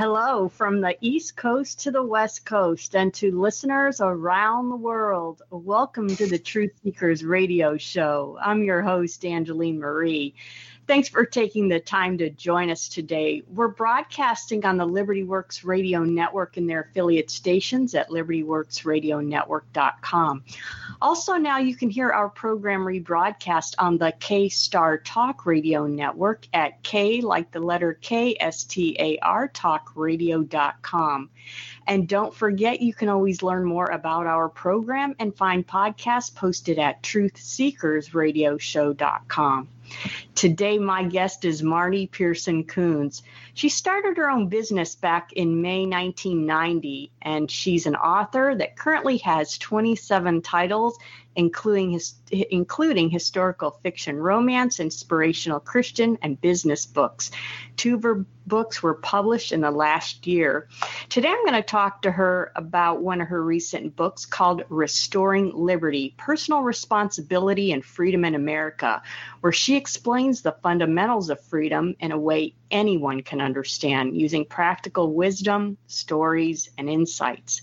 Hello from the East Coast to the West Coast and to listeners around the world. Welcome to the Truth Seekers Radio Show. I'm your host, Angeline Marie. Thanks for taking the time to join us today. We're broadcasting on the Liberty Works Radio Network and their affiliate stations at libertyworksradionetwork.com. Also, now you can hear our program rebroadcast on the K-Star Talk Radio Network at K, like the letter K, S-T-A-R, talkradio.com. And don't forget, you can always learn more about our program and find podcasts posted at truthseekersradioshow.com. Today, my guest is Marnie Pehrson Kuhns. She started her own business back in May 1990, and she's an author that currently has 27 titles, including historical fiction, romance, inspirational Christian, and business books. Two of her books were published in the last year. Today, I'm going to talk to her about one of her recent books called Restoring Liberty: Personal Responsibility and Freedom in America, where she explains the fundamentals of freedom in a way anyone can understand, using practical wisdom, stories, and insights.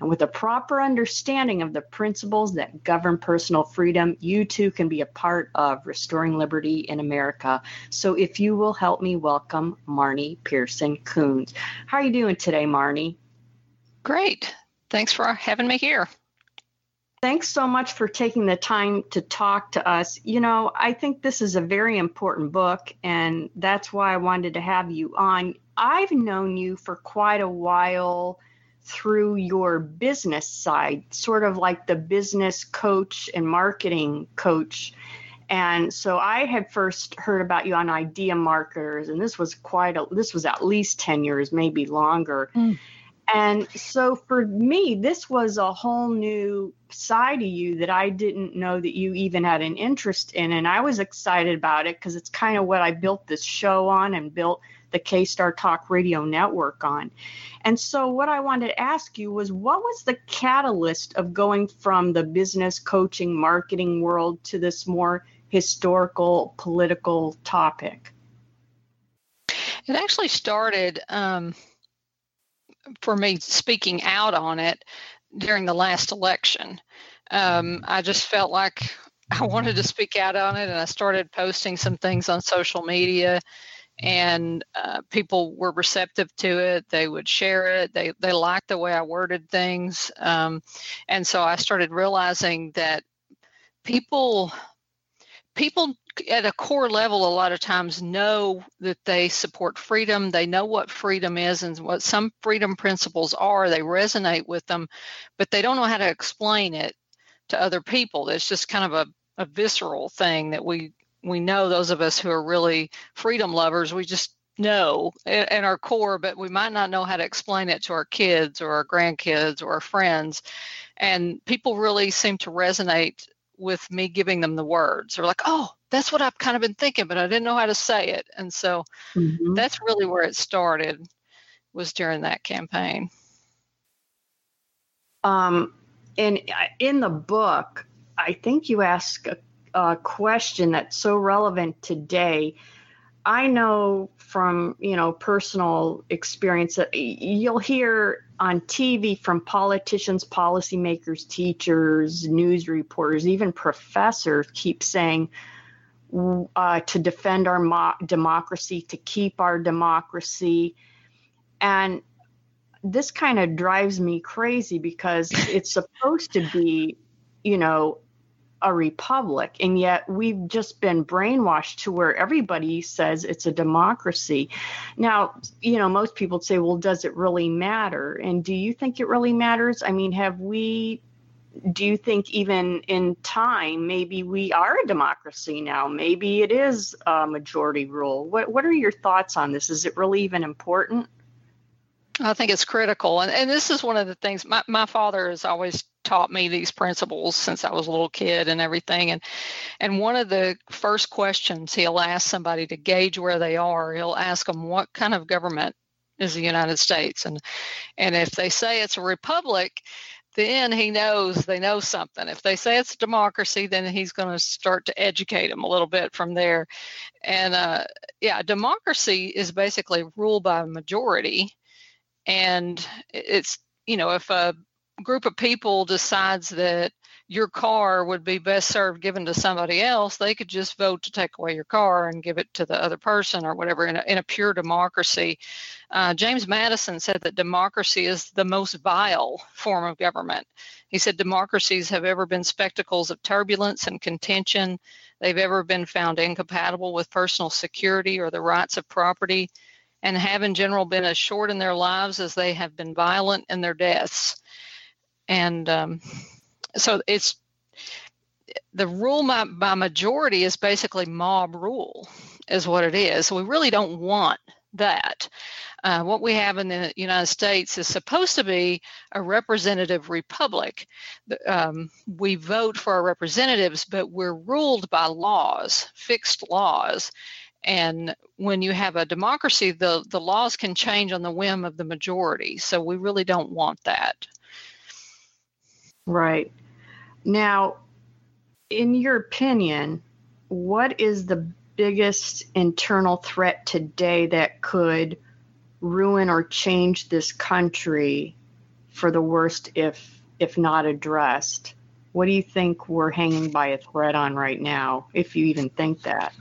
And with a proper understanding of the principles that govern personal freedom, you too can be a part of restoring liberty in America. So if you will help me welcome Marnie Pehrson Kuhns. How are you doing today, Marnie? Great. Thanks for having me here. Thanks so much for taking the time to talk to us. You know, I think this is a very important book, and that's why I wanted to have you on. I've known you for quite a while through your business side, sort of like the business coach and marketing coach. And so I had first heard about you on Idea Markers, and this was at least 10 years, maybe longer. And so for me, this was a whole new side of you that I didn't know that you even had an interest in. And I was excited about it because it's kind of what I built this show on and built the K-Star Talk Radio Network on. And so what I wanted to ask you was, what was the catalyst of going from the business coaching, marketing world to this more historical, political topic? It actually started for me speaking out on it during the last election. I just felt like I wanted to speak out on it, and I started posting some things on social media, and people were receptive to it. They would share it. They liked the way I worded things. And so I started realizing that people at a core level, a lot of times know that they support freedom. They know what freedom is and what some freedom principles are. They resonate with them, but they don't know how to explain it to other people. It's just kind of a visceral thing that we know. Those of us who are really freedom lovers, we just know in our core, but we might not know how to explain it to our kids or our grandkids or our friends. And people really seem to resonate with me giving them the words. They're like, oh, that's what I've kind of been thinking, but I didn't know how to say it. And so that's really where it started, was during that campaign. And in the book, I think you ask a question that's so relevant today. I know from, personal experience that you'll hear on TV from politicians, policymakers, teachers, news reporters, even professors keep saying to defend our democracy, to keep our democracy. And this kind of drives me crazy because it's supposed to be, a republic, and yet we've just been brainwashed to where everybody says it's a democracy. Now, most people say, well, does it really matter? And do you think it really matters? I mean, do you think even in time, maybe we are a democracy now? Maybe it is a majority rule. What are your thoughts on this? Is it really even important? I think it's critical. And this is one of the things my father has always taught me these principles since I was a little kid and everything. And one of the first questions he'll ask somebody to gauge where they are, he'll ask them, what kind of government is the United States? And if they say it's a republic, then he knows they know something. If they say it's a democracy, then he's going to start to educate them a little bit from there. And democracy is basically ruled by a majority. And it's, you know, if a group of people decides that your car would be best served given to somebody else, they could just vote to take away your car and give it to the other person or whatever in a pure democracy. James Madison said that democracy is the most vile form of government. He said democracies have ever been spectacles of turbulence and contention. They've ever been found incompatible with personal security or the rights of property, and have in general been as short in their lives as they have been violent in their deaths. And so it's the rule by majority is basically mob rule is what it is. So we really don't want that. What we have in the United States is supposed to be a representative republic. We vote for our representatives, but we're ruled by laws, fixed laws. And when you have a democracy, the laws can change on the whim of the majority. So we really don't want that. Right. Now, in your opinion, what is the biggest internal threat today that could ruin or change this country for the worst if not addressed? What do you think we're hanging by a thread on right now, if you even think that?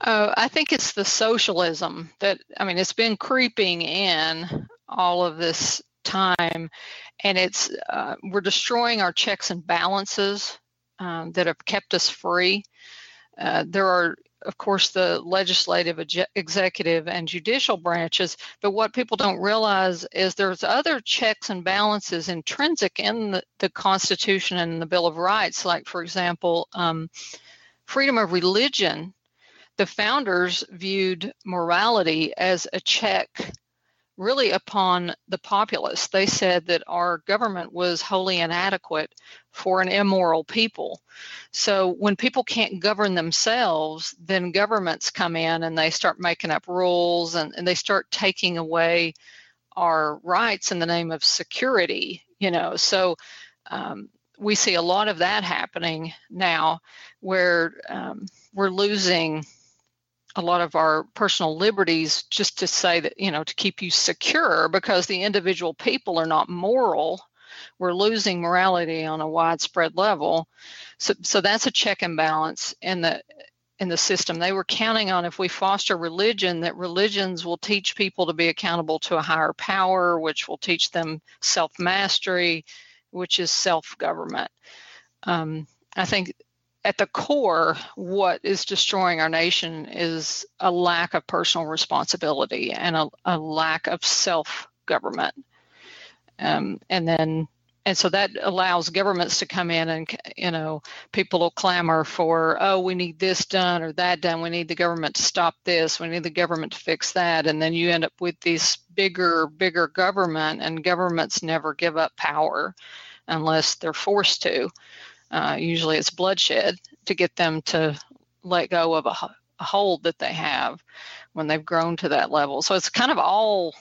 I think it's the socialism it's been creeping in all of this time, and it's we're destroying our checks and balances that have kept us free. There are, of course, the legislative, executive, and judicial branches, but what people don't realize is there's other checks and balances intrinsic in the Constitution and the Bill of Rights, like, for example, freedom of religion. The founders viewed morality as a check really upon the populace. They said that our government was wholly inadequate for an immoral people. So when people can't govern themselves, then governments come in and they start making up rules and they start taking away our rights in the name of security, you know. So we see a lot of that happening now, where we're losing a lot of our personal liberties just to say that, you know, to keep you secure, because the individual people are not moral. We're losing morality on a widespread level. So that's a check and balance in the system. They were counting on, if we foster religion, that religions will teach people to be accountable to a higher power, which will teach them self-mastery, which is self-government. I think at the core, what is destroying our nation is a lack of personal responsibility and a lack of self-government. So that allows governments to come in and, you know, people will clamor for, oh, we need this done or that done. We need the government to stop this. We need the government to fix that. And then you end up with this bigger government, and governments never give up power unless they're forced to. Usually it's bloodshed to get them to let go of a hold that they have when they've grown to that level. So it's kind of all...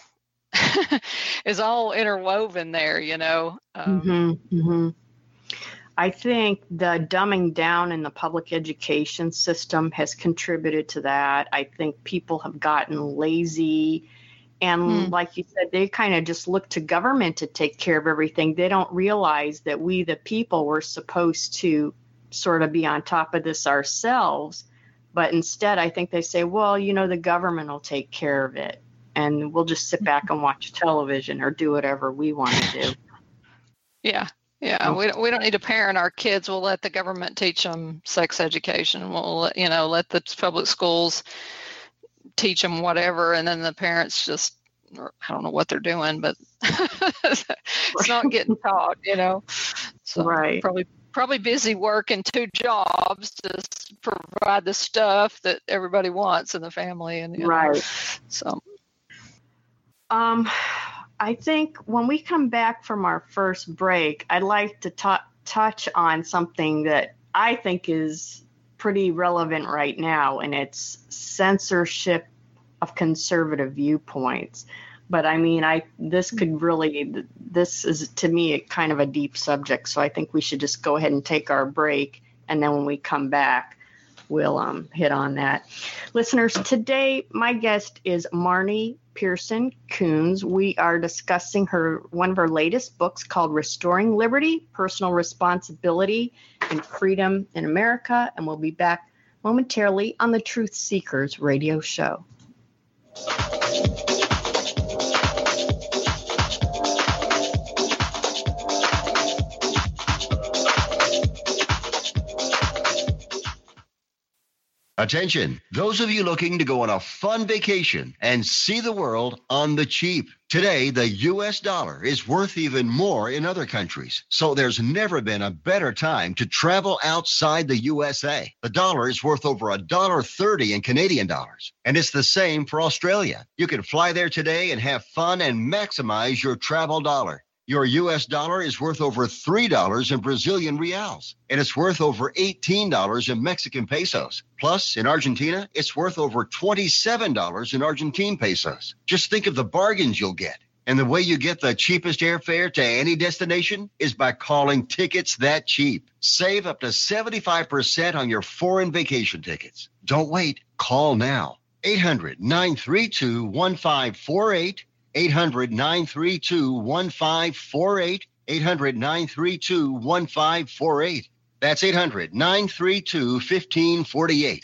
is all interwoven there, you know. I think the dumbing down in the public education system has contributed to that. I think people have gotten lazy, and like you said, they kind of just look to government to take care of everything. They don't realize that we, the people, were supposed to sort of be on top of this ourselves. But instead, I think they say, well, you know, the government will take care of it, and we'll just sit back and watch television or do whatever we want to do. Yeah. We don't need to parent our kids. We'll let the government teach them sex education. We'll, you know, let the public schools teach them whatever, and then the parents just, I don't know what they're doing, but it's not getting taught, you know. So right. Probably busy working two jobs to provide the stuff that everybody wants in the family, and you know. So. I think when we come back from our first break, I'd like to touch on something that I think is pretty relevant right now, and it's censorship of conservative viewpoints. But I mean, this is, to me, a kind of a deep subject, so I think we should just go ahead and take our break, and then when we come back, we'll hit on that. Listeners, today my guest is Marnie Pehrson Kuhns. We are discussing one of her latest books called Restoring Liberty: Personal Responsibility and Freedom in America, and we'll be back momentarily on the Truth Seekers Radio Show. Attention, those of you looking to go on a fun vacation and see the world on the cheap. Today, the U.S. dollar is worth even more in other countries, so there's never been a better time to travel outside the USA. The dollar is worth over $1.30 in Canadian dollars, and it's the same for Australia. You can fly there today and have fun and maximize your travel dollar. Your U.S. dollar is worth over $3 in Brazilian reals, and it's worth over $18 in Mexican pesos. Plus, in Argentina, it's worth over $27 in Argentine pesos. Just think of the bargains you'll get. And the way you get the cheapest airfare to any destination is by calling Tickets That Cheap. Save up to 75% on your foreign vacation tickets. Don't wait. Call now. 800-932-1548. 800-932-1548, 800-932-1548. That's 800-932-1548.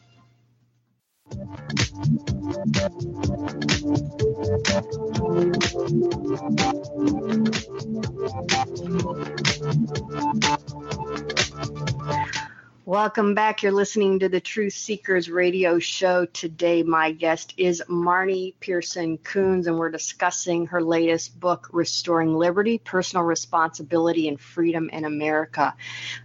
Welcome back. You're listening to the Truth Seekers Radio Show. Today, my guest is Marnie Pehrson Kuhns, and we're discussing her latest book, Restoring Liberty, Personal Responsibility and Freedom in America.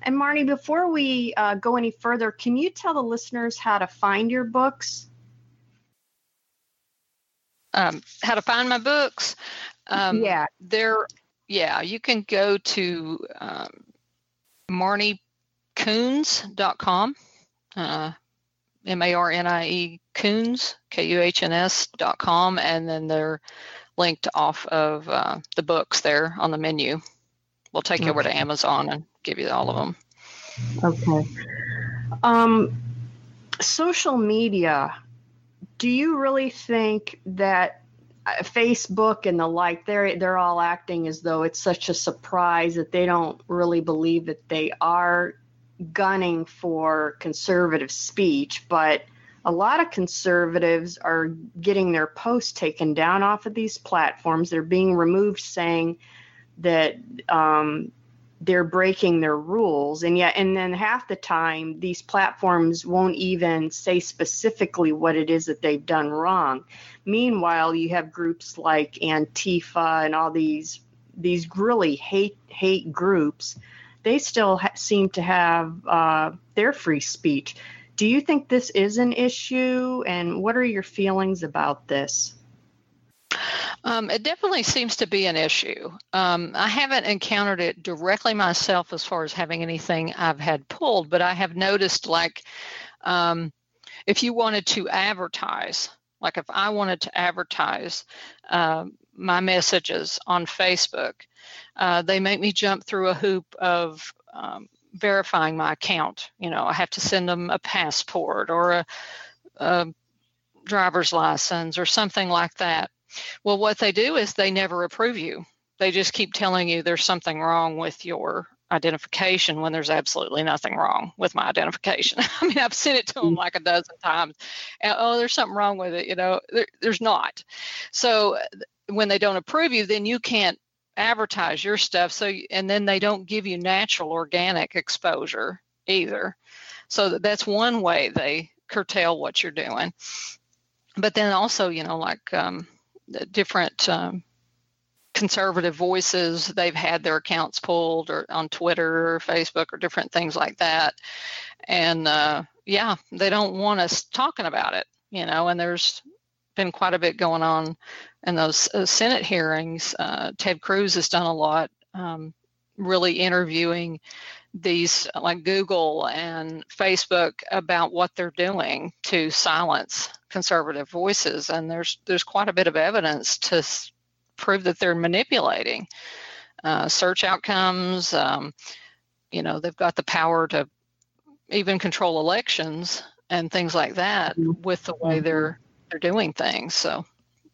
And Marnie, before we go any further, can you tell the listeners how to find your books? How to find my books? Yeah, you can go to MarnieKuhns.com, M-A-R-N-I-E Kuhns, K-U-H-N-S.com, and then they're linked off of the books there on the menu. We'll take you over to Amazon and give you all of them. Okay. Social media, do you really think that Facebook and the like, they're all acting as though it's such a surprise that they don't really believe that they are gunning for conservative speech, but a lot of conservatives are getting their posts taken down off of these platforms. They're being removed, saying that they're breaking their rules, and then half the time these platforms won't even say specifically what it is that they've done wrong. Meanwhile, you have groups like Antifa and all these really hate groups. They still seem to have their free speech. Do you think this is an issue, and what are your feelings about this? It definitely seems to be an issue. I haven't encountered it directly myself as far as having anything I've had pulled, but I have noticed, like, if you wanted to advertise, like if I wanted to advertise my messages on Facebook, they make me jump through a hoop of verifying my account. You know, I have to send them a passport or a driver's license or something like that. Well, what they do is they never approve you. They just keep telling you there's something wrong with your identification when there's absolutely nothing wrong with my identification. I mean, I've sent it to them like a dozen times. And, oh, there's something wrong with it. You know, there's not. So when they don't approve you, then you can't advertise your stuff. So, and then they don't give you natural organic exposure either. So that's one way they curtail what you're doing. But then also, you know, like different conservative voices, they've had their accounts pulled or on Twitter or Facebook or different things like that. And yeah, they don't want us talking about it, you know, and there's been quite a bit going on in those Senate hearings. Ted Cruz has done a lot, really interviewing these like Google and Facebook about what they're doing to silence conservative voices. And there's quite a bit of evidence to prove that they're manipulating search outcomes. You know, they've got the power to even control elections and things like that with the way they're doing things. So,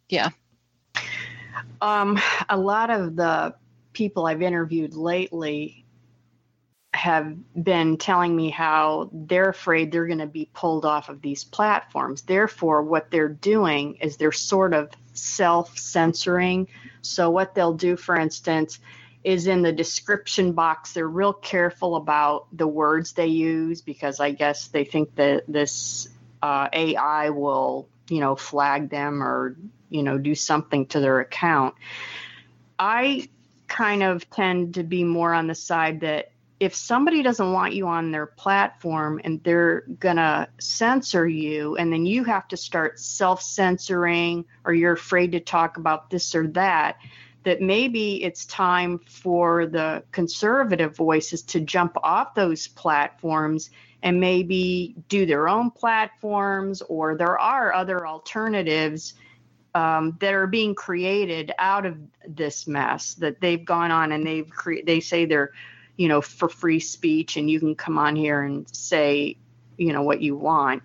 yeah. A lot of the people I've interviewed lately have been telling me how they're afraid they're going to be pulled off of these platforms. Therefore, what they're doing is they're sort of self-censoring. So what they'll do, for instance, is in the description box, they're real careful about the words they use because I guess they think that this AI will, you know, flag them or, you know, do something to their account. I kind of tend to be more on the side that if somebody doesn't want you on their platform and they're going to censor you, and then you have to start self-censoring or you're afraid to talk about this or that, that maybe it's time for the conservative voices to jump off those platforms and maybe do their own platforms, or there are other alternatives that are being created out of this mess that they've gone on and they say they're, you know, for free speech and you can come on here and say, you know, what you want.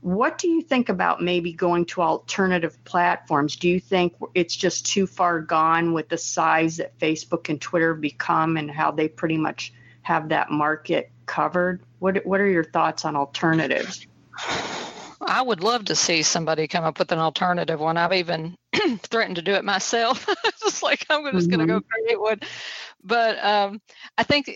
What do you think about maybe going to alternative platforms? Do you think it's just too far gone with the size that Facebook and Twitter have become and how they pretty much have that market covered? What are your thoughts on alternatives? I would love to see somebody come up with an alternative one. I've even threatened to do it myself. Just like, I'm just going to go create one. But I think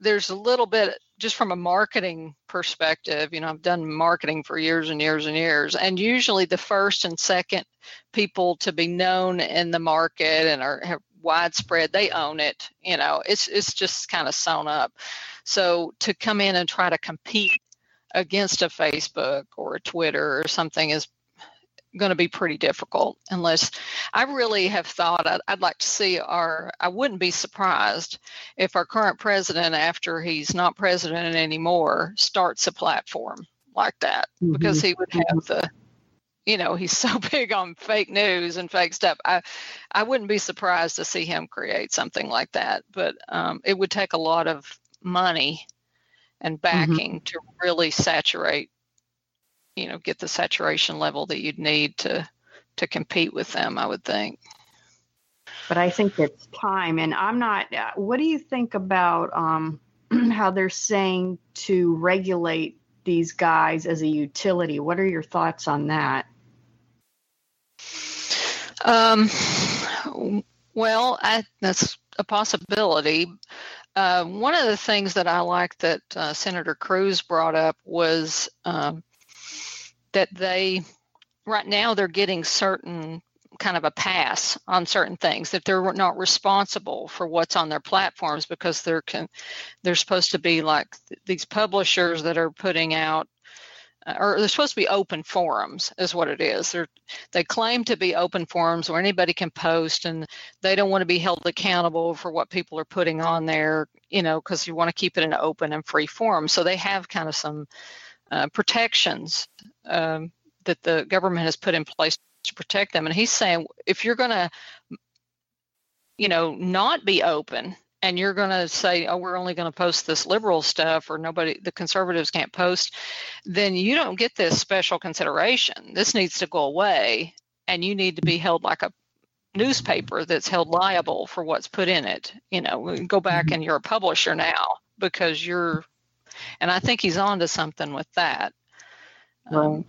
there's a little bit, just from a marketing perspective, you know, I've done marketing for years and years and years. And usually the first and second people to be known in the market and have widespread, they own it. You know, it's just kind of sewn up. So to come in and try to compete against a Facebook or a Twitter or something is going to be pretty difficult unless I really have thought I'd like to see I wouldn't be surprised if our current president, after he's not president anymore, starts a platform like that, because he would have the, you know, he's so big on fake news and fake stuff. I wouldn't be surprised to see him create something like that, but it would take a lot of money and backing to really saturate, you know, get the saturation level that you'd need to compete with them, I would think. But I think it's time. And I'm not, what do you think about how they're saying to regulate these guys as a utility? What are your thoughts on that? Well, that's a possibility. One of the things that I liked that Senator Cruz brought up was that they, right now, they're getting certain kind of a pass on certain things, that they're not responsible for what's on their platforms because they're supposed to be like these publishers that are putting out, or they're supposed to be open forums is what it is. They claim to be open forums where anybody can post, and they don't want to be held accountable for what people are putting on there, you know, because you want to keep it an open and free forum. So they have kind of some protections that the government has put in place to protect them. And he's saying, if you're going to, you know, not be open, and you're going to say, oh, we're only going to post this liberal stuff, or nobody, the conservatives can't post, then you don't get this special consideration. This needs to go away, and you need to be held like a newspaper that's held liable for what's put in it. You know, go back and you're a publisher now because you're, and I think he's on to something with that. Right.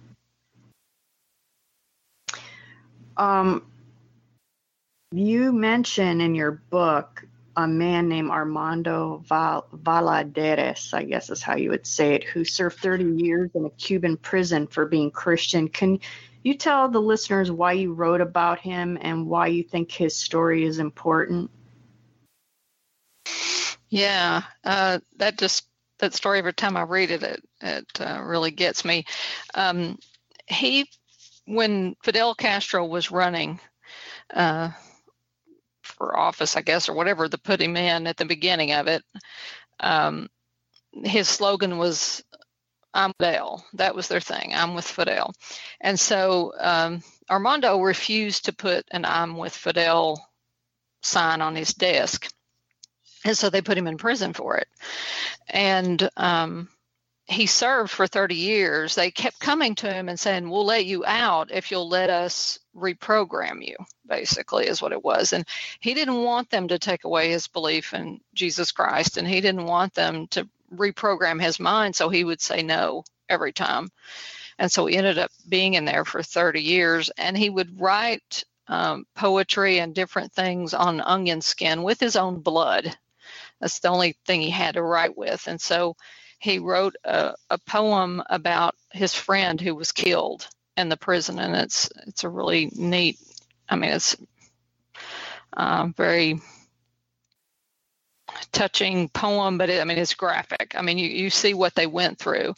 You mention in your book a man named Armando Valladares, I guess is how you would say it, who served 30 years in a Cuban prison for being Christian. Can you tell the listeners why you wrote about him and why you think his story is important? Yeah, that story, every time I read it, it really gets me. When Fidel Castro was running for office, I guess, or whatever, to put him in at the beginning of it, his slogan was, "I'm Fidel." That was their thing. "I'm with Fidel." And so Armando refused to put an "I'm with Fidel" sign on his desk. And so they put him in prison for it. And he served for 30 years. They kept coming to him and saying, "We'll let you out if you'll let us reprogram you," basically is what it was. And he didn't want them to take away his belief in Jesus Christ, and he didn't want them to reprogram his mind, so he would say no every time. And so he ended up being in there for 30 years, and he would write poetry and different things on onion skin with his own blood. That's the only thing he had to write with. And so he wrote a poem about his friend who was killed in the prison, and it's a really neat. I mean, it's very touching poem, but it's graphic. I mean, you see what they went through,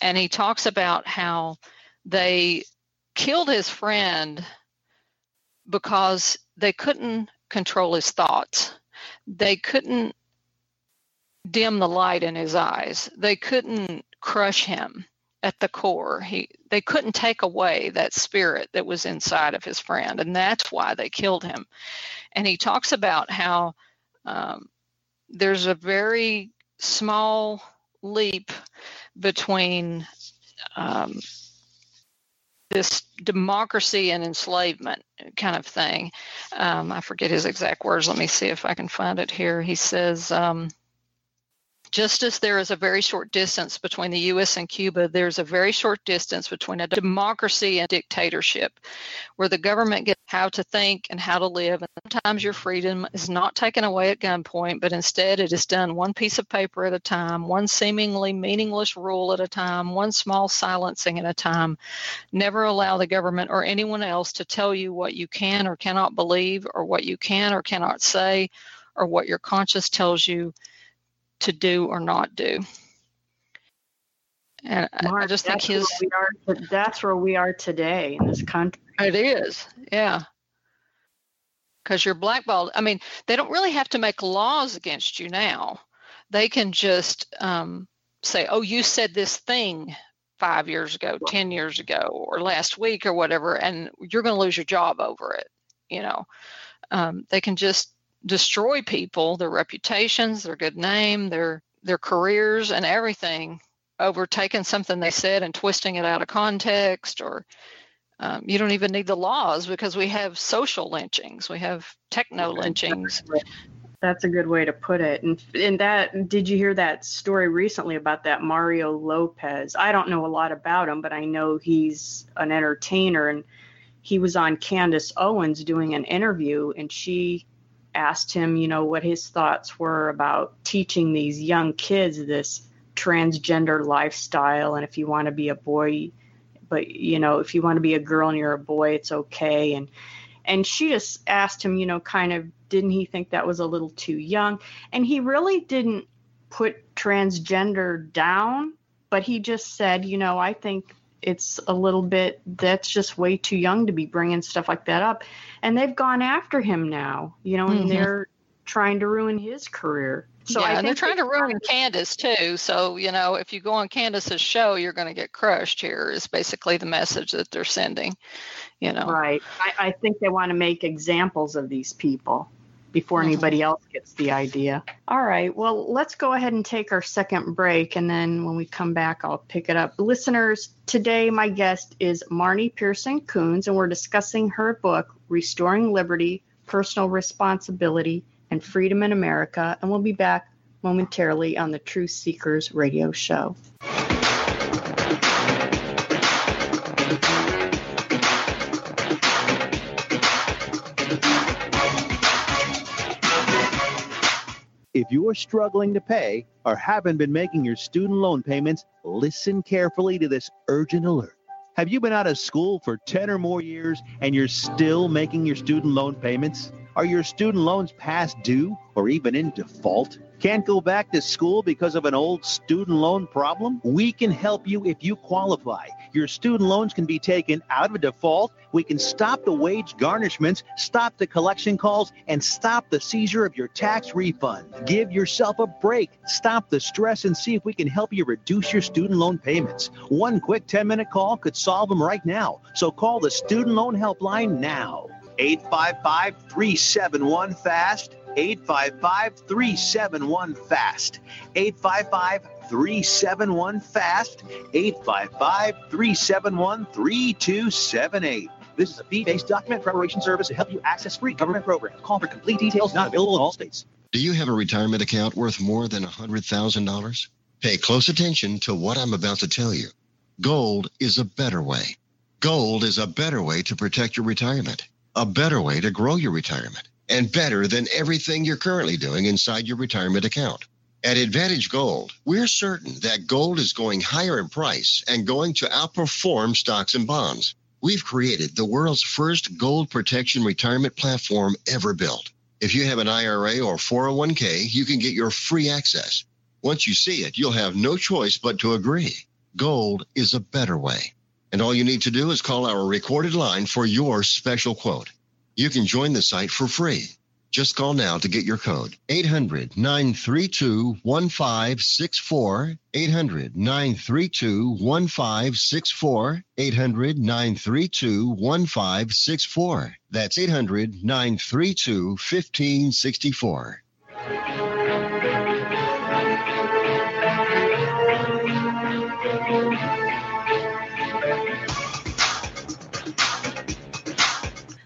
and he talks about how they killed his friend because they couldn't control his thoughts. They couldn't dim the light in his eyes. They couldn't crush him at the core. They couldn't take away that spirit that was inside of his friend, and that's why they killed him. And he talks about how there's a very small leap between this democracy and enslavement kind of thing. I forget his exact words. Let me see if I can find it here. He says, just as there is a very short distance between the U.S. and Cuba, there's a very short distance between a democracy and dictatorship, where the government gets how to think and how to live. And sometimes your freedom is not taken away at gunpoint, but instead it is done one piece of paper at a time, one seemingly meaningless rule at a time, one small silencing at a time. Never allow the government or anyone else to tell you what you can or cannot believe, or what you can or cannot say, or what your conscience tells you to do or not do. And Mark, I just think that's where we are today in this country. It is, yeah. Because you're blackballed. I mean, they don't really have to make laws against you now. They can just say, "Oh, you said this thing 5 years ago, 10 years ago, or last week or whatever, and you're going to lose your job over it." You know, they can just destroy people, their reputations, their good name, their careers, and everything, over taking something they said and twisting it out of context. Or you don't even need the laws, because we have social lynchings, we have techno lynchings. That's a good way to put it. And that, did you hear that story recently about that Mario Lopez? I don't know a lot about him, but I know he's an entertainer, and he was on Candace Owens doing an interview, and she asked him, you know, what his thoughts were about teaching these young kids this transgender lifestyle, and if you want to be a boy, but, you know, if you want to be a girl and you're a boy, it's okay. And she just asked him, you know, kind of, didn't he think that was a little too young? And he really didn't put transgender down, but he just said, you know, I think it's a little bit, that's just way too young to be bringing stuff like that up. And they've gone after him now, you know, and they're trying to ruin his career. So yeah, and they're trying to ruin Candace too. So, you know, if you go on Candace's show, you're going to get crushed here is basically the message that they're sending, you know. Right. I think they want to make examples of these people before anybody else gets the idea. All right. Well, let's go ahead and take our second break, and then when we come back, I'll pick it up. Listeners, today my guest is Marnie Pehrson Kuhns, and we're discussing her book, Restoring Liberty, Personal Responsibility, and Freedom in America, and we'll be back momentarily on the Truth Seekers Radio Show. If you are struggling to pay or haven't been making your student loan payments, listen carefully to this urgent alert. Have you been out of school for 10 or more years and you're still making your student loan payments? Are your student loans past due or even in default? Can't go back to school because of an old student loan problem? We can help you if you qualify. Your student loans can be taken out of default. We can stop the wage garnishments, stop the collection calls, and stop the seizure of your tax refund. Give yourself a break. Stop the stress and see if we can help you reduce your student loan payments. One quick 10-minute call could solve them right now. So call the Student Loan Helpline now. 855-371-FAST. 855-371-FAST. 855-371-FAST. 855-371-3278. This is a fee-based document preparation service to help you access free government programs. Call for complete details, not available in all states. Do you have a retirement account worth more than $100,000? Pay close attention to what I'm about to tell you. Gold is a better way. Gold is a better way to protect your retirement, a better way to grow your retirement, and better than everything you're currently doing inside your retirement account. At Advantage Gold, we're certain that gold is going higher in price and going to outperform stocks and bonds. We've created the world's first gold protection retirement platform ever built. If you have an IRA or 401k, you can get your free access. Once you see it, you'll have no choice but to agree. Gold is a better way. And all you need to do is call our recorded line for your special quote. You can join the site for free. Just call now to get your code. 800-932-1564. 800-932-1564. 800-932-1564. That's 800-932-1564.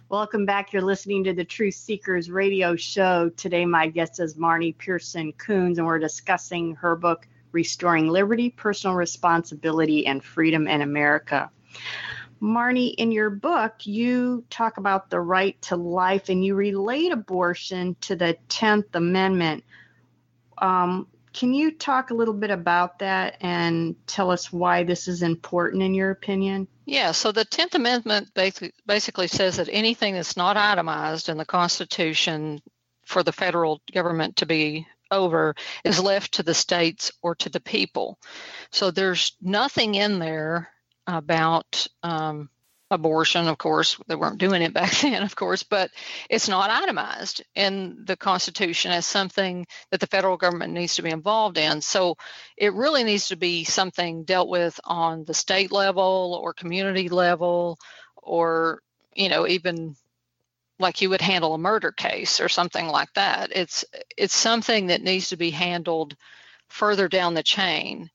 Welcome back. You're listening to the Truth Seekers Radio Show. Today, my guest is Marnie Pehrson Kuhns, and we're discussing her book, Restoring Liberty, Personal Responsibility, and Freedom in America. Marnie, in your book, you talk about the right to life, and you relate abortion to the 10th Amendment. Can you talk a little bit about that and tell us why this is important in your opinion? Yeah, so the 10th Amendment basically says that anything that's not itemized in the Constitution for the federal government to be over is left to the states or to the people. So there's nothing in there about abortion, of course. They weren't doing it back then, of course, but it's not itemized in the Constitution as something that the federal government needs to be involved in. So it really needs to be something dealt with on the state level or community level, or, you know, even like you would handle a murder case or something like that. It's something that needs to be handled further down the chain.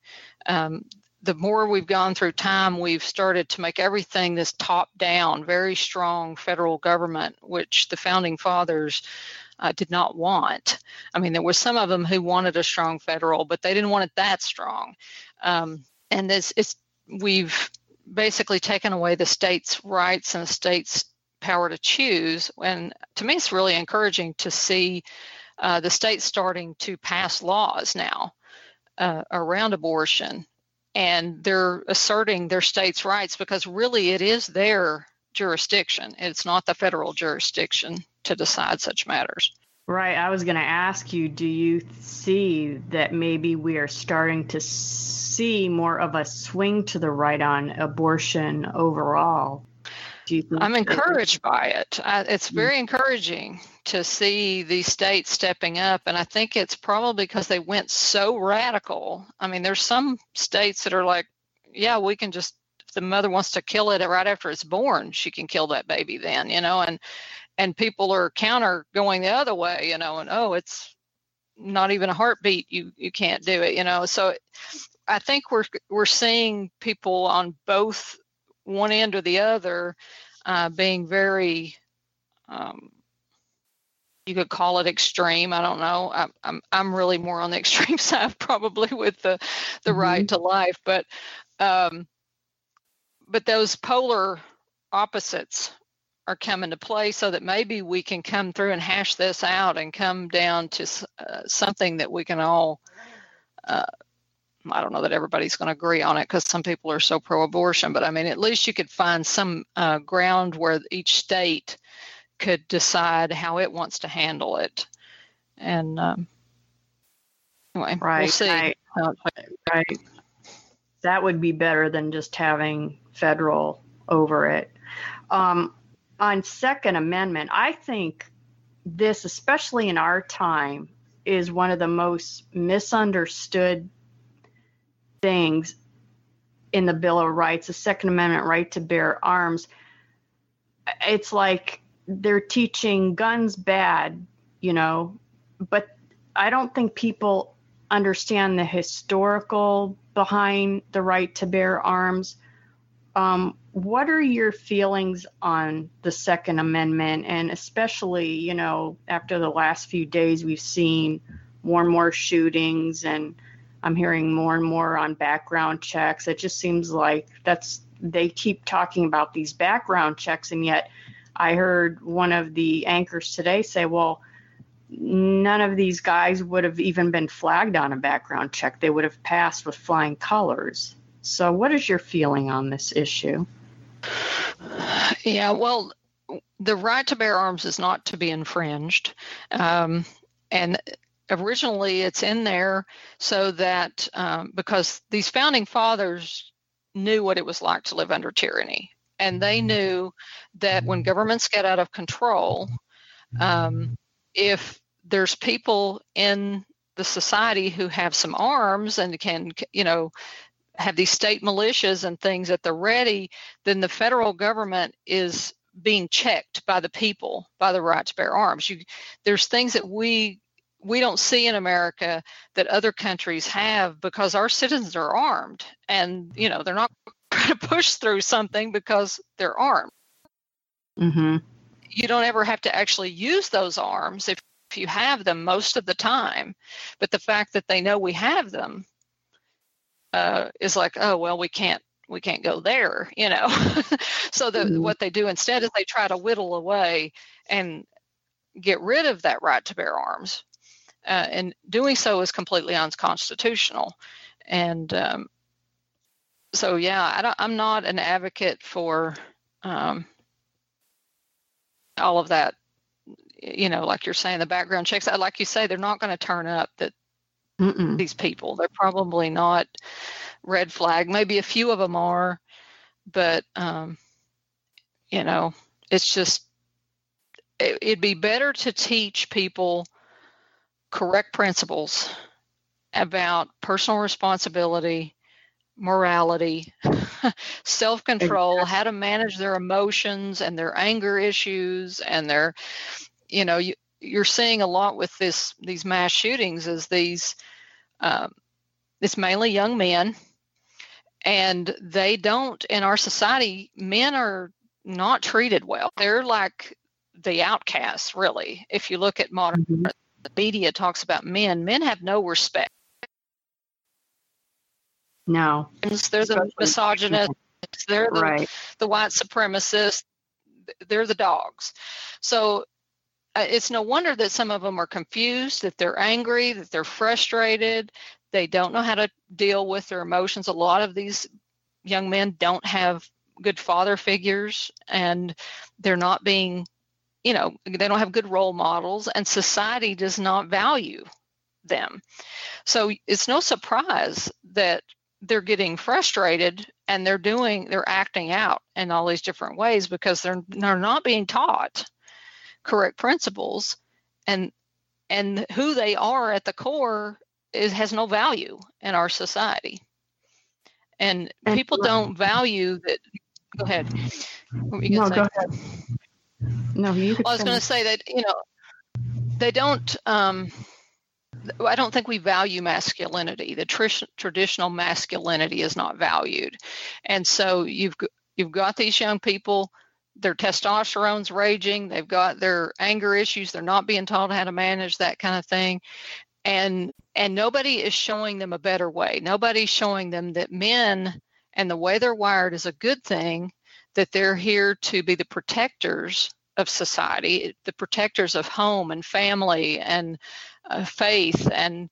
The more we've gone through time, we've started to make everything this top-down, very strong federal government, which the founding fathers did not want. I mean, there was some of them who wanted a strong federal, but they didn't want it that strong. And we've basically taken away the states' rights and the states' power to choose. And to me, it's really encouraging to see the states starting to pass laws now around abortion. And they're asserting their states' rights because really it is their jurisdiction. It's not the federal jurisdiction to decide such matters. Right. I was going to ask you, do you see that maybe we are starting to see more of a swing to the right on abortion overall? I'm encouraged by it. It's very encouraging to see these states stepping up, and I think it's probably because they went so radical. I mean, there's some states that are like, yeah, we can just, if the mother wants to kill it right after it's born, she can kill that baby then, you know, and people are counter going the other way, you know, and oh, it's not even a heartbeat, you can't do it, you know. So I think we're seeing people on both one end or the other being very you could call it extreme. I don't know. I'm really more on the extreme side probably with the mm-hmm. right to life, but those polar opposites are come into play so that maybe we can come through and hash this out and come down to something that we can all, I don't know that everybody's going to agree on it because some people are so pro-abortion, but I mean, at least you could find some ground where each state could decide how it wants to handle it. And anyway, right, we'll see. Right. That would be better than just having federal over it. On Second Amendment, I think this, especially in our time, is one of the most misunderstood things in the Bill of Rights, the Second Amendment right to bear arms. It's like they're teaching guns bad, you know, but I don't think people understand the historical behind the right to bear arms. What are your feelings on the Second Amendment? And especially, you know, after the last few days, we've seen more and more shootings, and I'm hearing more and more on background checks. It just seems like they keep talking about these background checks. And yet I heard one of the anchors today say, well, none of these guys would have even been flagged on a background check. They would have passed with flying colors. So what is your feeling on this issue? Yeah, well, the right to bear arms is not to be infringed. And originally it's in there so that because these founding fathers knew what it was like to live under tyranny. And they knew that when governments get out of control, if there's people in the society who have some arms and can, you know, have these state militias and things at the ready, then the federal government is being checked by the people, by the right to bear arms. There's things that we don't see in America that other countries have because our citizens are armed, and you know they're not going to push through something because they're armed. Mm-hmm. You don't ever have to actually use those arms if you have them most of the time, but the fact that they know we have them is like, oh, well, we can't go there, you know. So what they do instead is they try to whittle away and get rid of that right to bear arms. And doing so is completely unconstitutional. And so, yeah, I'm not an advocate for all of that, you know, like you're saying, the background checks. Like you say, they're not going to turn up that. Mm-mm. These people, they're probably not red flag. Maybe a few of them are, but, you know, it's just, it'd be better to teach people correct principles about personal responsibility, morality, self-control, exactly. How to manage their emotions and their anger issues and their, you know, you're seeing a lot with these mass shootings is these, it's mainly young men, and they don't, in our society, men are not treated well. They're like the outcasts, really. If you look at modern mm-hmm. the media talks about men have no respect. No. They're the misogynists, they're the white supremacists, they're the dogs. So it's no wonder that some of them are confused, that they're angry, that they're frustrated. They don't know how to deal with their emotions. A lot of these young men don't have good father figures, and they're not being, you know, they don't have good role models, and society does not value them. So it's no surprise that they're getting frustrated and they're acting out in all these different ways because they're not being taught correct principles, and who they are at the core has no value in our society. And people don't value that. Go ahead. I was going to say that, you know, they don't, I don't think we value masculinity. The traditional masculinity is not valued. And so you've got these young people their testosterone's raging, they've got their anger issues, they're not being taught how to manage that kind of thing. And nobody is showing them a better way. Nobody's showing them that men and the way they're wired is a good thing, that they're here to be the protectors of society, the protectors of home and family and faith and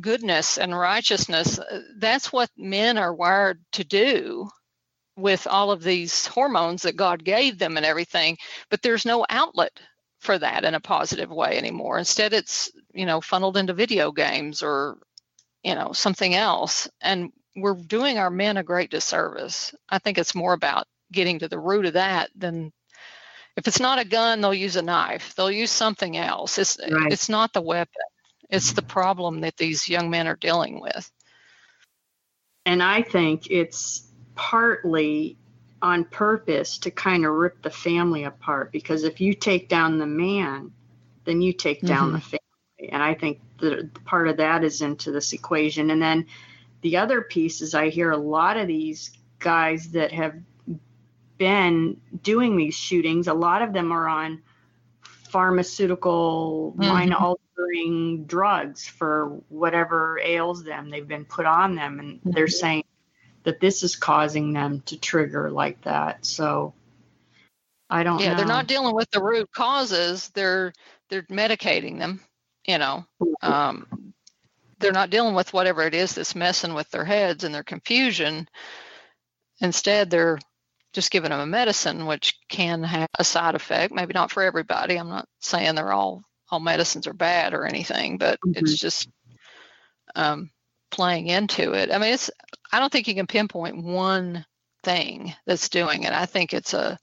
goodness and righteousness. That's what men are wired to do with all of these hormones that God gave them and everything. But there's no outlet for that in a positive way anymore. Instead, it's, funneled into video games or, something else. And we're doing our men a great disservice. I think it's more about getting to the root of that than, if it's not a gun, they'll use a knife. They'll use something else. It's not the weapon. It's the problem that these young men are dealing with. And I think it's partly on purpose to kind of rip the family apart, because if you take down the man, then you take down the family. And I think the part of that is into this equation. And then the other piece is I hear a lot of these guys that have been doing these shootings, a lot of them are on pharmaceutical mind-altering drugs for whatever ails them. They've been put on them, and they're saying that this is causing them to trigger like that. So I don't know. Yeah, they're not dealing with the root causes. They're medicating them, they're not dealing with whatever it is that's messing with their heads and their confusion. Instead, they're just giving them a medicine, which can have a side effect, maybe not for everybody. I'm not saying they're all medicines are bad or anything, but it's just playing into it. I mean, I don't think you can pinpoint one thing that's doing it. I think it's a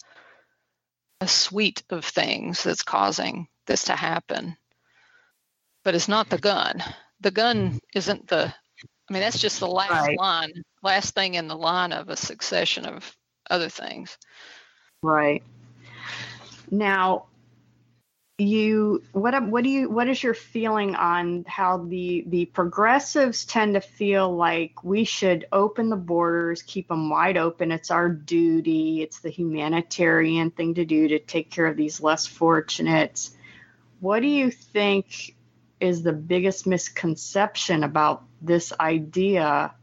suite of things that's causing this to happen, but it's not the gun. The gun isn't that's just the last thing in the line of a succession of other things. Right. Now, what is your feeling on how the progressives tend to feel like we should open the borders, keep them wide open? It's our duty. It's the humanitarian thing to do to take care of these less fortunate. What do you think is the biggest misconception about this idea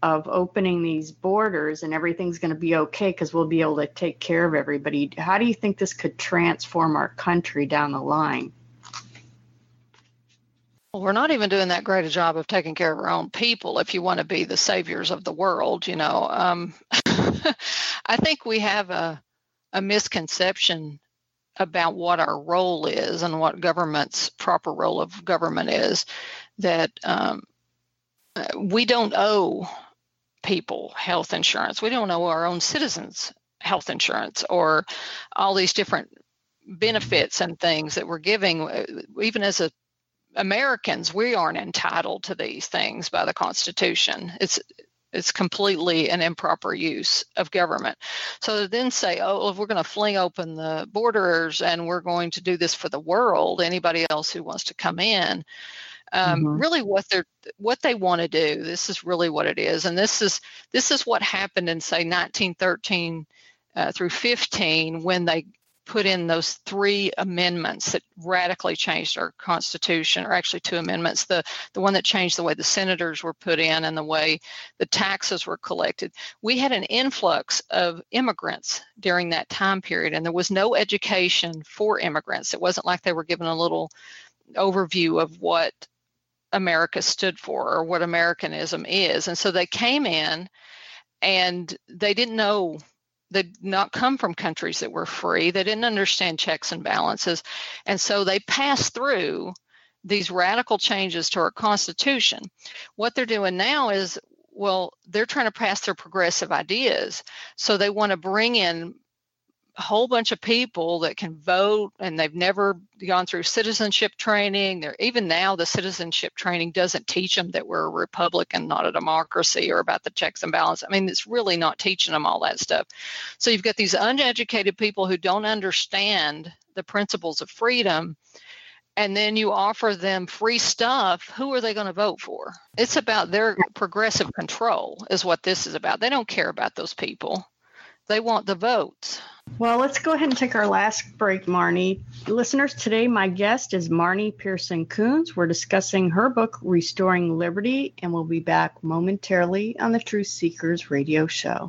of opening these borders and everything's going to be okay because we'll be able to take care of everybody? How do you think this could transform our country down the line? Well, we're not even doing that great a job of taking care of our own people if you want to be the saviors of the world, I think we have a misconception about what our role is and what government's proper role of government is, that we don't owe people health insurance. We don't owe our own citizens health insurance or all these different benefits and things that we're giving. Even as Americans, we aren't entitled to these things by the Constitution. It's completely an improper use of government. So then say, if we're going to fling open the borders and we're going to do this for the world, anybody else who wants to come in, really what they want to do, this is really what it is. And this is what happened in, say, 1913 through 15, when they put in those three amendments that radically changed our Constitution, or actually two amendments, the one that changed the way the senators were put in and the way the taxes were collected. We had an influx of immigrants during that time period, and there was no education for immigrants. It wasn't like they were given a little overview of what America stood for or what Americanism is. And so they came in and they didn't know, they'd not come from countries that were free. They didn't understand checks and balances. And so they passed through these radical changes to our Constitution. What they're doing now is, they're trying to pass their progressive ideas. So they want to bring in a whole bunch of people that can vote, and they've never gone through citizenship training. Even now, the citizenship training doesn't teach them that we're a republic and not a democracy, or about the checks and balances. I mean, it's really not teaching them all that stuff. So you've got these uneducated people who don't understand the principles of freedom, and then you offer them free stuff. Who are they going to vote for? It's about their progressive control is what this is about. They don't care about those people. They want the votes. Well, let's go ahead and take our last break, Marnie. Listeners, today my guest is Marnie Pehrson Kuhns. We're discussing her book, Restoring Liberty, and we'll be back momentarily on the Truth Seekers Radio Show.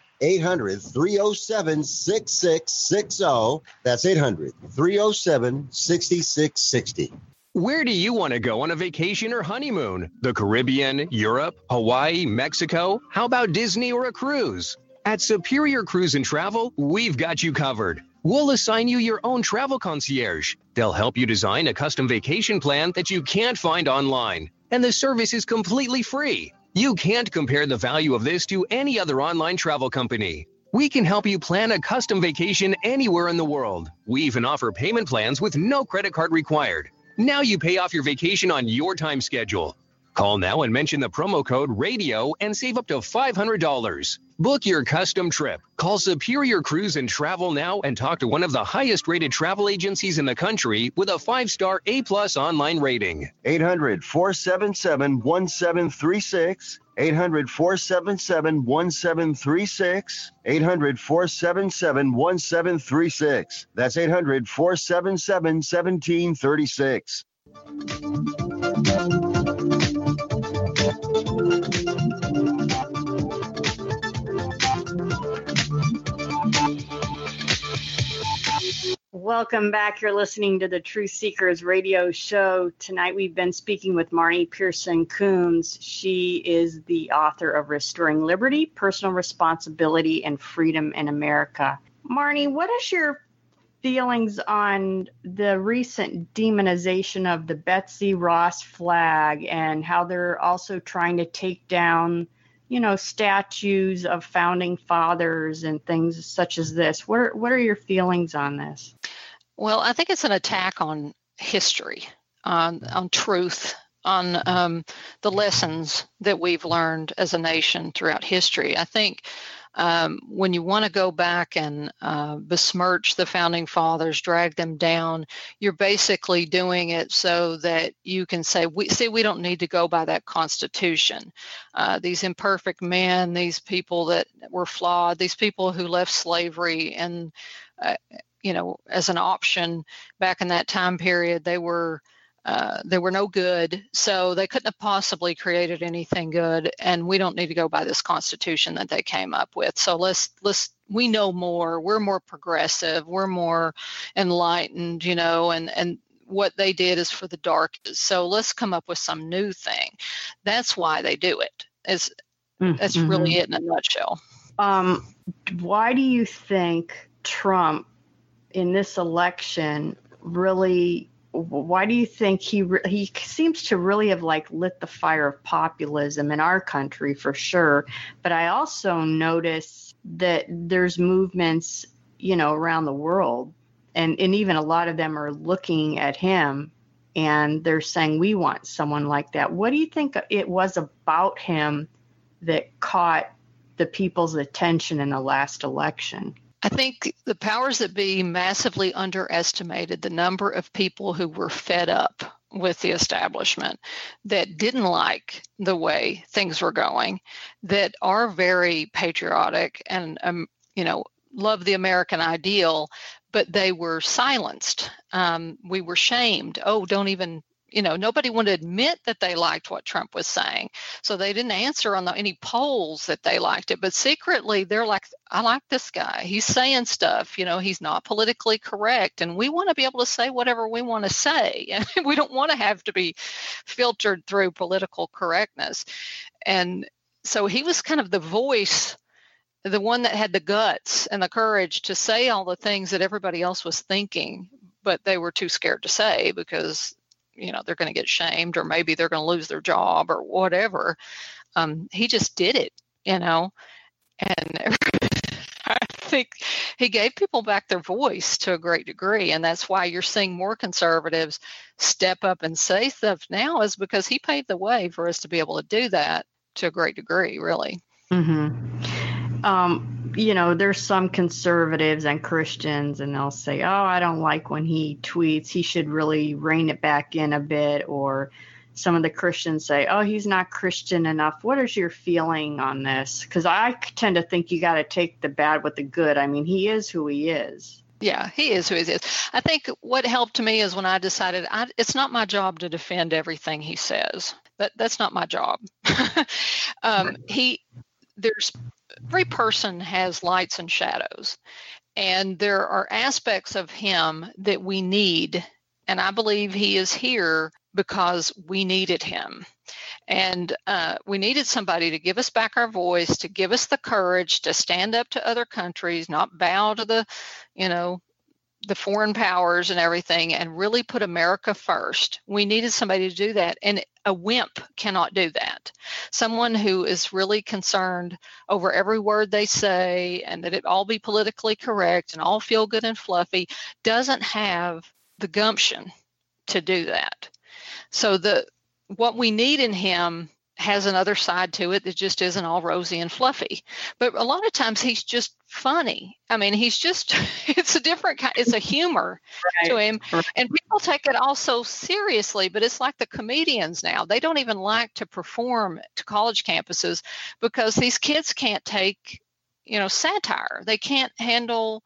800-307-6660. That's 800-307-6660. Where do you want to go on a vacation or honeymoon? The Caribbean, Europe, Hawaii, Mexico? How about Disney or a cruise? At Superior Cruise and Travel, we've got you covered. We'll assign you your own travel concierge. They'll help you design a custom vacation plan that you can't find online. And the service is completely free. You can't compare the value of this to any other online travel company. We can help you plan a custom vacation anywhere in the world. We even offer payment plans with no credit card required. Now you pay off your vacation on your time schedule. Call now and mention the promo code RADIO and save up to $500. Book your custom trip. Call Superior Cruise and Travel now and talk to one of the highest-rated travel agencies in the country with a 5-star A-plus online rating. 800-477-1736. 800-477-1736. 800-477-1736. That's 800-477-1736. Welcome back. You're listening to the Truth Seekers Radio Show. Tonight we've been speaking with Marnie Pehrson Kuhns. She is the author of Restoring Liberty, Personal Responsibility and Freedom in America. Marnie, what is your feelings on the recent demonization of the Betsy Ross flag and how they're also trying to take down, you know, statues of founding fathers and things such as this? What are your feelings on this? Well, I think it's an attack on history, on truth, on the lessons that we've learned as a nation throughout history. I think when you want to go back and besmirch the founding fathers, drag them down, you're basically doing it so that you can say, we don't need to go by that Constitution. These imperfect men, these people that were flawed, these people who left slavery and, as an option back in that time period, they were no good, so they couldn't have possibly created anything good, and we don't need to go by this Constitution that they came up with. So let's we know more. We're more progressive. We're more enlightened, and what they did is for the dark. So let's come up with some new thing. That's why they do it. That's really it in a nutshell. Why do you think Trump in this election really? Why do you think he seems to really have lit the fire of populism in our country for sure? But I also notice that there's movements, around the world, and even a lot of them are looking at him and they're saying, we want someone like that. What do you think it was about him that caught the people's attention in the last election? I think the powers that be massively underestimated the number of people who were fed up with the establishment, that didn't like the way things were going, that are very patriotic and, love the American ideal, but they were silenced. We were shamed. Oh, don't even you know, nobody wanted to admit that they liked what Trump was saying. So they didn't answer on any polls that they liked it. But secretly, they're like, I like this guy. He's saying stuff, you know, he's not politically correct. And we want to be able to say whatever we want to say. And we don't want to have to be filtered through political correctness. And so he was kind of the voice, the one that had the guts and the courage to say all the things that everybody else was thinking, but they were too scared to say because, you know, they're going to get shamed or maybe they're going to lose their job or whatever. He just did it, you know, and I think he gave people back their voice to a great degree. And that's why you're seeing more conservatives step up and say stuff now, is because he paved the way for us to be able to do that to a great degree, really. Mm-hmm. You know, there's some conservatives and Christians, and they'll say, oh, I don't like when he tweets, he should really rein it back in a bit. Or some of the Christians say, oh, he's not Christian enough. What is your feeling on this? Because I tend to think you got to take the bad with the good. I mean, he is who he is. Yeah, he is who he is. I think what helped me is when I decided it's not my job to defend everything he says. That's not my job. Every person has lights and shadows, and there are aspects of him that we need. And I believe he is here because we needed him. And we needed somebody to give us back our voice, to give us the courage to stand up to other countries, not bow to the, you know, the foreign powers and everything, and really put America first. We needed somebody to do that. And a wimp cannot do that. Someone who is really concerned over every word they say and that it all be politically correct and all feel good and fluffy doesn't have the gumption to do that. So what we need in him has another side to it that just isn't all rosy and fluffy. But a lot of times he's just funny. I mean, it's a different kind, it's a humor to him. Right. And people take it all so seriously, but it's like the comedians now. They don't even like to perform to college campuses because these kids can't take, you know, satire. They can't handle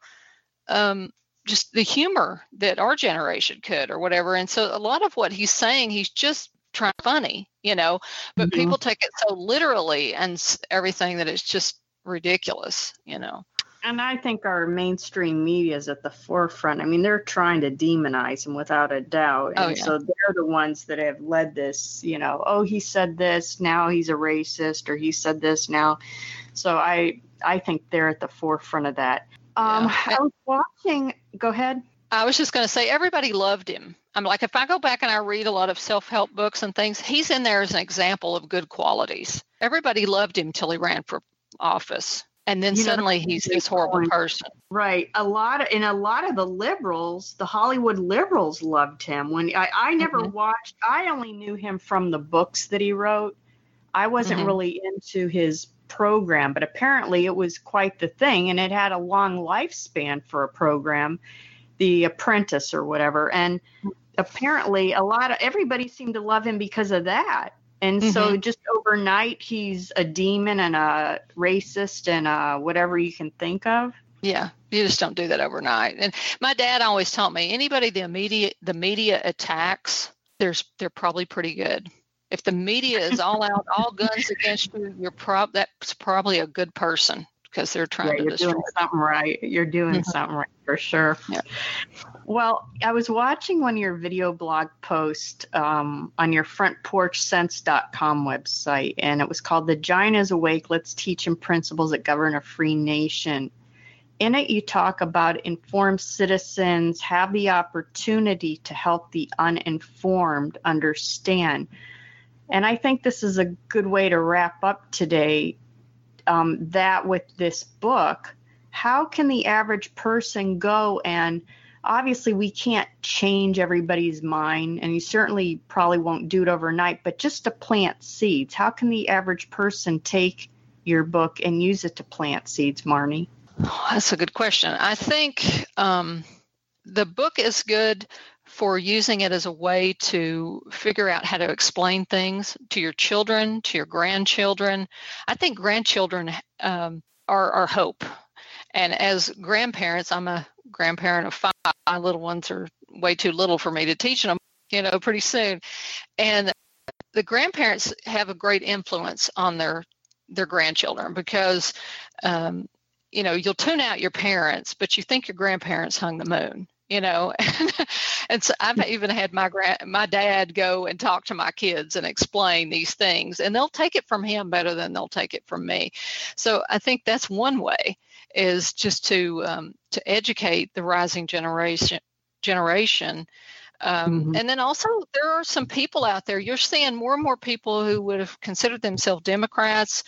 just the humor that our generation could or whatever. And so a lot of what he's saying, he's just trying funny, you know, but mm-hmm. people take it so literally and everything that it's just ridiculous, you know. And I think our mainstream media is at the forefront. I mean, they're trying to demonize him without a doubt. And so they're the ones that have led this, you know, oh, he said this, now he's a racist, or he said this now. So I think they're at the forefront of that. I was watching, go ahead. I was just going to say, everybody loved him. I'm like, if I go back and I read a lot of self-help books and things, he's in there as an example of good qualities. Everybody loved him till he ran for office. And then suddenly he's this horrible person. Right. A lot of the liberals, the Hollywood liberals loved him. When I never mm-hmm. watched, I only knew him from the books that he wrote. I wasn't mm-hmm. really into his program, but apparently it was quite the thing. And it had a long lifespan for a program. The Apprentice or whatever. And apparently everybody seemed to love him because of that. And mm-hmm. so just overnight, he's a demon and a racist and whatever you can think of. Yeah. You just don't do that overnight. And my dad always taught me, anybody the media attacks, they're probably pretty good. If the media is all out, all guns against you, that's probably a good person. Because they're trying to destroy something right. You're doing mm-hmm. something right for sure. Yeah. Well, I was watching one of your video blog posts on your FrontporchSense.com website, and it was called The Giant is Awake, Let's Teach Him Principles That Govern a Free Nation. In it, you talk about informed citizens have the opportunity to help the uninformed understand. And I think this is a good way to wrap up today. That with this book, how can the average person go? And obviously we can't change everybody's mind, and you certainly probably won't do it overnight, but just to plant seeds, how can the average person take your book and use it to plant seeds, Marnie? Oh, that's a good question. I think the book is good for using it as a way to figure out how to explain things to your children, to your grandchildren. I think grandchildren are our hope. And as grandparents, I'm a grandparent of 5. My little ones are way too little for me to teach them. you know, pretty soon. And the grandparents have a great influence on their grandchildren because, you know, you'll tune out your parents, but you think your grandparents hung the moon, you know. And so I've even had my dad go and talk to my kids and explain these things, and they'll take it from him better than they'll take it from me. So I think that's one way, is just to educate the rising generation. And then also there are some people out there, you're seeing more and more people who would have considered themselves Democrats,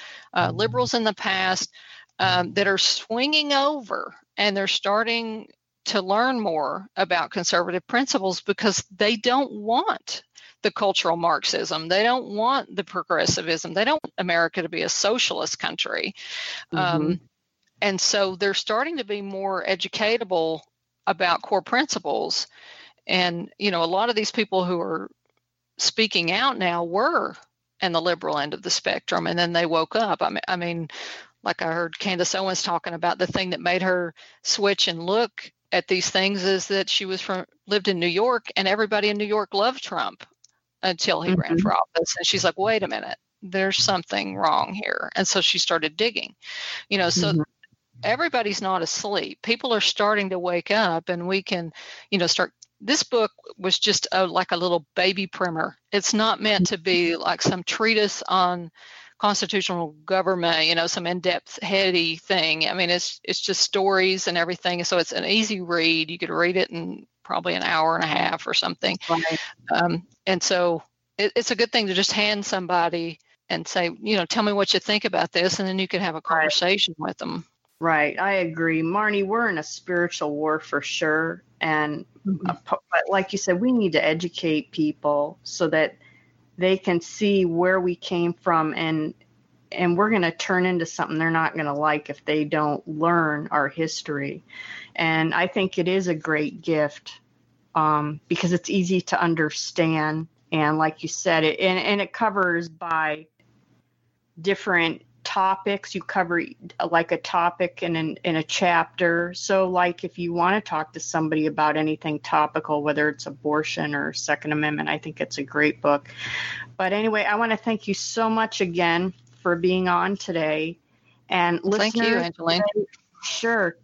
liberals in the past, that are swinging over, and they're starting to learn more about conservative principles because they don't want the cultural Marxism. They don't want the progressivism. They don't want America to be a socialist country. And so they're starting to be more educatable about core principles. And, you know, a lot of these people who are speaking out now were in the liberal end of the spectrum, and then they woke up. I mean, like I heard Candace Owens talking about, the thing that made her switch and look at these things is that she was lived in New York, and everybody in New York loved Trump until he ran for office. And she's like, wait a minute, there's something wrong here. And so she started digging, you know, so everybody's not asleep. People are starting to wake up, and we can, you know, start. This book was just like a little baby primer. It's not meant to be like some treatise on constitutional government, you know, some in-depth, heady thing. I mean, it's just stories and everything. So it's an easy read. You could read it in probably an hour and a half or something. Right. And so it's a good thing to just hand somebody and say, you know, tell me what you think about this. And then you could have a conversation with them. Right. I agree. Marnie, we're in a spiritual war for sure. And but like you said, we need to educate people so that they can see where we came from, and we're going to turn into something they're not going to like if they don't learn our history. And I think it is a great gift because it's easy to understand. And like you said, it covers by different topics. You cover like a topic in a chapter. So like if you want to talk to somebody about anything topical, whether it's abortion or Second Amendment, I think it's a great book. But anyway, I want to thank you so much again for being on today. And listeners, thank you, Angeline.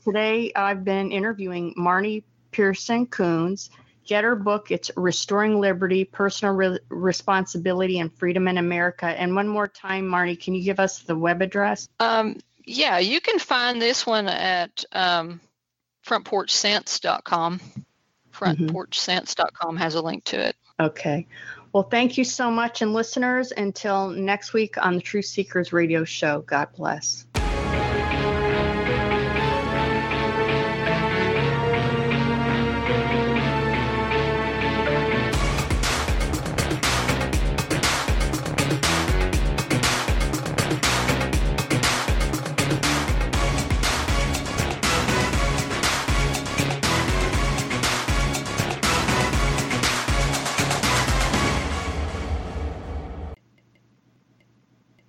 Today I've been interviewing Marnie Pehrson Kuhns. Get her book. It's Restoring Liberty, Personal Responsibility and Freedom in America. And one more time, Marnie, can you give us the web address? Yeah, you can find this one at FrontporchSense.com. FrontporchSense.com has a link to it. Okay. Well, thank you so much. And listeners, until next week on the Truth Seekers Radio Show, God bless.